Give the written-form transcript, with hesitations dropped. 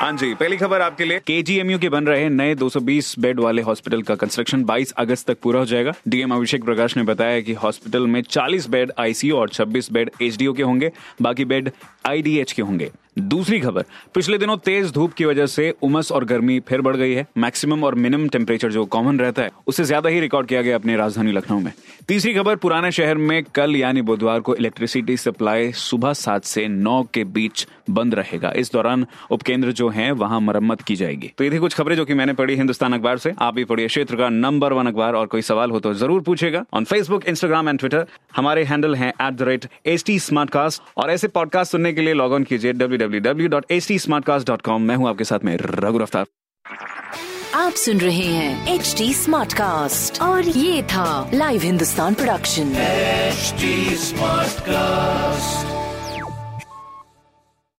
हाँ जी, पहली खबर आपके लिए, केजीएमयू के बन रहे नए 220 बेड वाले हॉस्पिटल का कंस्ट्रक्शन 22 अगस्त तक पूरा हो जाएगा। डीएम अभिषेक प्रकाश ने बताया कि हॉस्पिटल में 40 बेड आईसीयू और 26 बेड एचडीओ के होंगे, बाकी बेड आईडीएच के होंगे। दूसरी खबर, पिछले दिनों तेज धूप की वजह से उमस और गर्मी फिर बढ़ गई है। मैक्सिमम और मिनिमम टेम्परेचर जो कॉमन रहता है उससे ज्यादा ही रिकॉर्ड किया गया अपने राजधानी लखनऊ में। तीसरी खबर, पुराने शहर में कल यानी बुधवार को इलेक्ट्रिसिटी सप्लाई सुबह 7 से 9 के बीच बंद रहेगा। इस दौरान उपकेंद्र जो है वहां मरम्मत की जाएगी। तो ये थी कुछ खबरें जो कि मैंने पढ़ी हिंदुस्तान अखबार से। आप भी पढ़िए क्षेत्र का नंबर 1 अखबार और कोई सवाल हो तो जरूर पूछेगा। On Facebook, Instagram and Twitter हमारे हैंडल है @HT स्मार्टकास्ट और ऐसे पॉडकास्ट सुनने के लिए लॉग ऑन कीजिए www.hdsmartcast.com। मैं हूं आपके साथ में रघु रफ्तार। आप सुन रहे हैं HD स्मार्टकास्ट और ये था live Hindustan production. HD Smartcast.